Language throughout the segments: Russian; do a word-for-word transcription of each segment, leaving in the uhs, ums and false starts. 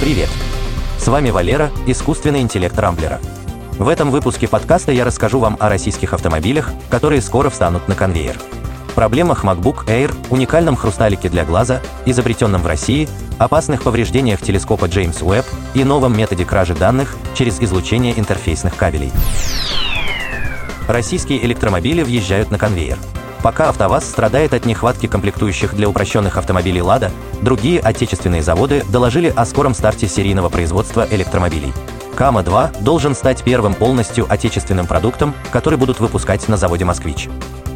Привет! С вами Валера, искусственный интеллект Рамблера. В этом выпуске подкаста я расскажу вам о российских автомобилях, которые скоро встанут на конвейер. Проблемах MacBook Air, уникальном хрусталике для глаза, изобретенном в России, опасных повреждениях телескопа Джеймс Уэбб и новом методе кражи данных через излучение интерфейсных кабелей. Российские электромобили въезжают на конвейер. Пока АвтоВАЗ страдает от нехватки комплектующих для упрощенных автомобилей Лада, другие отечественные заводы доложили о скором старте серийного производства электромобилей. Кама-два должен стать первым полностью отечественным продуктом, который будут выпускать на заводе «Москвич».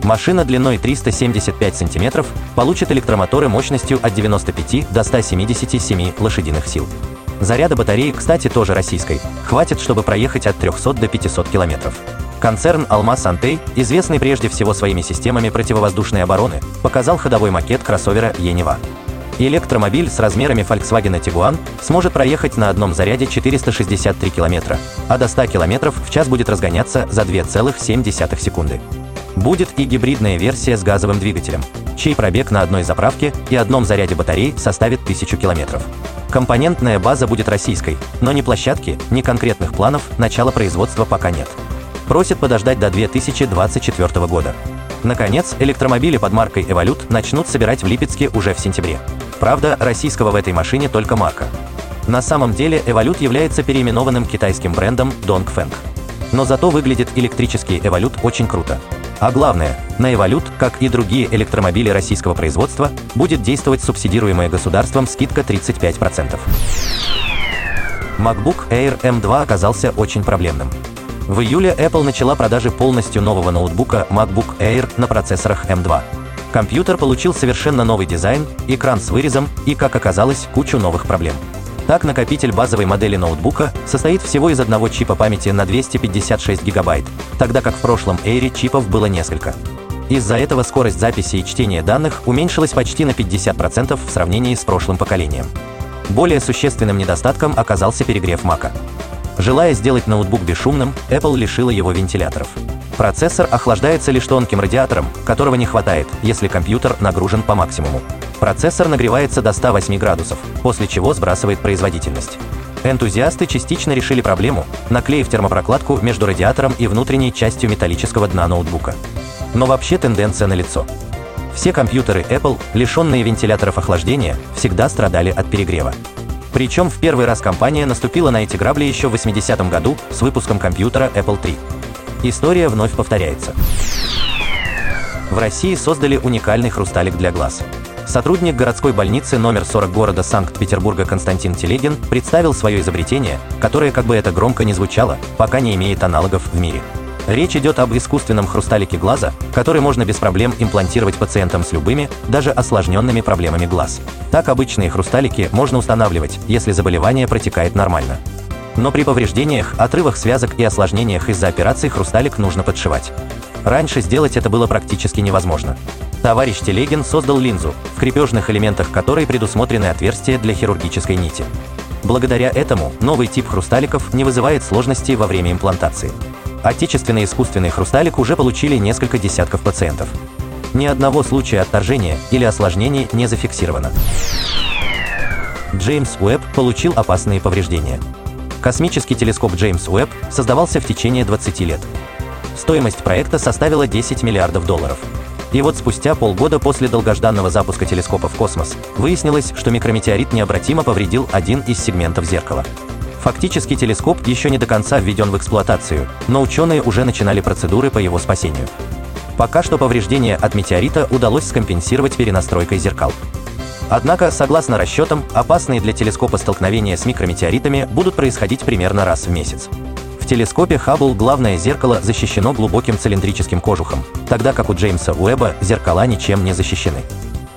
Машина длиной триста семьдесят пять сантиметров получит электромоторы мощностью от девяноста пяти до ста семидесяти семи лошадиных сил. Заряда батареи, кстати, тоже российской, хватит, чтобы проехать от трехсот до пятисот километров. Концерн «Алмаз-Антей», известный прежде всего своими системами противовоздушной обороны, показал ходовой макет кроссовера «Енева». Электромобиль с размерами Volkswagen Тигуан сможет проехать на одном заряде четыреста шестьдесят три километра, а до ста километров в час будет разгоняться за две целых семь десятых секунды. Будет и гибридная версия с газовым двигателем, чей пробег на одной заправке и одном заряде батарей составит тысячу километров. Компонентная база будет российской, но ни площадки, ни конкретных планов начала производства пока нет. Просят подождать до две тысячи двадцать четвёртого года. Наконец, электромобили под маркой «EVOLUT» начнут собирать в Липецке уже в сентябре. Правда, российского в этой машине только марка. На самом деле, «EVOLUT» является переименованным китайским брендом «Dongfeng». Но зато выглядит электрический «EVOLUT» очень круто. А главное, на «EVOLUT», как и другие электромобили российского производства, будет действовать субсидируемая государством скидка тридцать пять процентов. MacBook Air эм два оказался очень проблемным. В июле Apple начала продажи полностью нового ноутбука MacBook Air на процессорах эм два. Компьютер получил совершенно новый дизайн, экран с вырезом и, как оказалось, кучу новых проблем. Так, накопитель базовой модели ноутбука состоит всего из одного чипа памяти на двести пятьдесят шесть гигабайт, тогда как в прошлом Air чипов было несколько. Из-за этого скорость записи и чтения данных уменьшилась почти на пятьдесят процентов в сравнении с прошлым поколением. Более существенным недостатком оказался перегрев Mac. Желая сделать ноутбук бесшумным, Apple лишила его вентиляторов. Процессор охлаждается лишь тонким радиатором, которого не хватает, если компьютер нагружен по максимуму. Процессор нагревается до ста восьми градусов, после чего сбрасывает производительность. Энтузиасты частично решили проблему, наклеив термопрокладку между радиатором и внутренней частью металлического дна ноутбука. Но вообще тенденция налицо. Все компьютеры Apple, лишенные вентиляторов охлаждения, всегда страдали от перегрева. Причем в первый раз компания наступила на эти грабли еще в восьмидесятом году с выпуском компьютера Apple три. История вновь повторяется. В России создали уникальный хрусталик для глаз. Сотрудник городской больницы номер сорок города Санкт-Петербурга Константин Телегин представил свое изобретение, которое, как бы это громко ни звучало, пока не имеет аналогов в мире. Речь идет об искусственном хрусталике глаза, который можно без проблем имплантировать пациентам с любыми, даже осложненными проблемами глаз. Так обычные хрусталики можно устанавливать, если заболевание протекает нормально. Но при повреждениях, отрывах связок и осложнениях из-за операций хрусталик нужно подшивать. Раньше сделать это было практически невозможно. Товарищ Телегин создал линзу, в крепежных элементах которой предусмотрены отверстия для хирургической нити. Благодаря этому новый тип хрусталиков не вызывает сложностей во время имплантации. Отечественный искусственный хрусталик уже получили несколько десятков пациентов. Ни одного случая отторжения или осложнений не зафиксировано. Джеймс Уэбб получил опасные повреждения. Космический телескоп Джеймс Уэбб создавался в течение двадцати лет. Стоимость проекта составила десять миллиардов долларов. И вот спустя полгода после долгожданного запуска телескопа в космос выяснилось, что микрометеорит необратимо повредил один из сегментов зеркала. Фактически телескоп еще не до конца введен в эксплуатацию, но ученые уже начинали процедуры по его спасению. Пока что повреждения от метеорита удалось скомпенсировать перенастройкой зеркал. Однако, согласно расчетам, опасные для телескопа столкновения с микрометеоритами будут происходить примерно раз в месяц. В телескопе Хаббл главное зеркало защищено глубоким цилиндрическим кожухом, тогда как у Джеймса Уэбба зеркала ничем не защищены.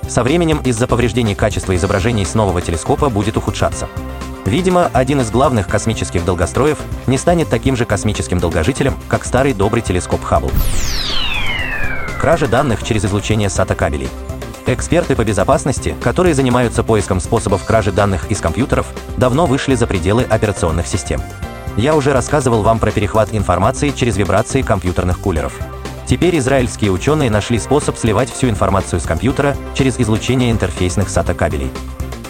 Со временем из-за повреждений качество изображений с нового телескопа будет ухудшаться. Видимо, один из главных космических долгостроев не станет таким же космическим долгожителем, как старый добрый телескоп Хаббл. Кража данных через излучение сата кабелей. Эксперты по безопасности, которые занимаются поиском способов кражи данных из компьютеров, давно вышли за пределы операционных систем. Я уже рассказывал вам про перехват информации через вибрации компьютерных кулеров. Теперь израильские ученые нашли способ сливать всю информацию с компьютера через излучение интерфейсных сата кабелей.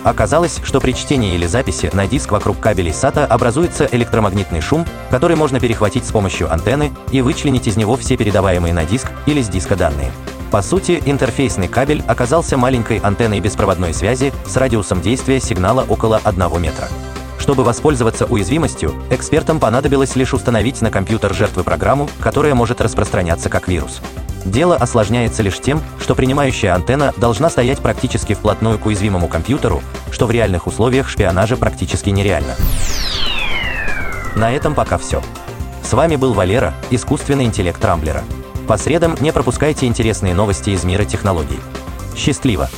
Оказалось, что при чтении или записи на диск вокруг кабелей сата образуется электромагнитный шум, который можно перехватить с помощью антенны и вычленить из него все передаваемые на диск или с диска данные. По сути, интерфейсный кабель оказался маленькой антенной беспроводной связи с радиусом действия сигнала около одного метра. Чтобы воспользоваться уязвимостью, экспертам понадобилось лишь установить на компьютер жертвы программу, которая может распространяться как вирус. Дело осложняется лишь тем, что принимающая антенна должна стоять практически вплотную к уязвимому компьютеру, что в реальных условиях шпионажа практически нереально. На этом пока все. С вами был Валера, искусственный интеллект Рамблера. По средам не пропускайте интересные новости из мира технологий. Счастливо!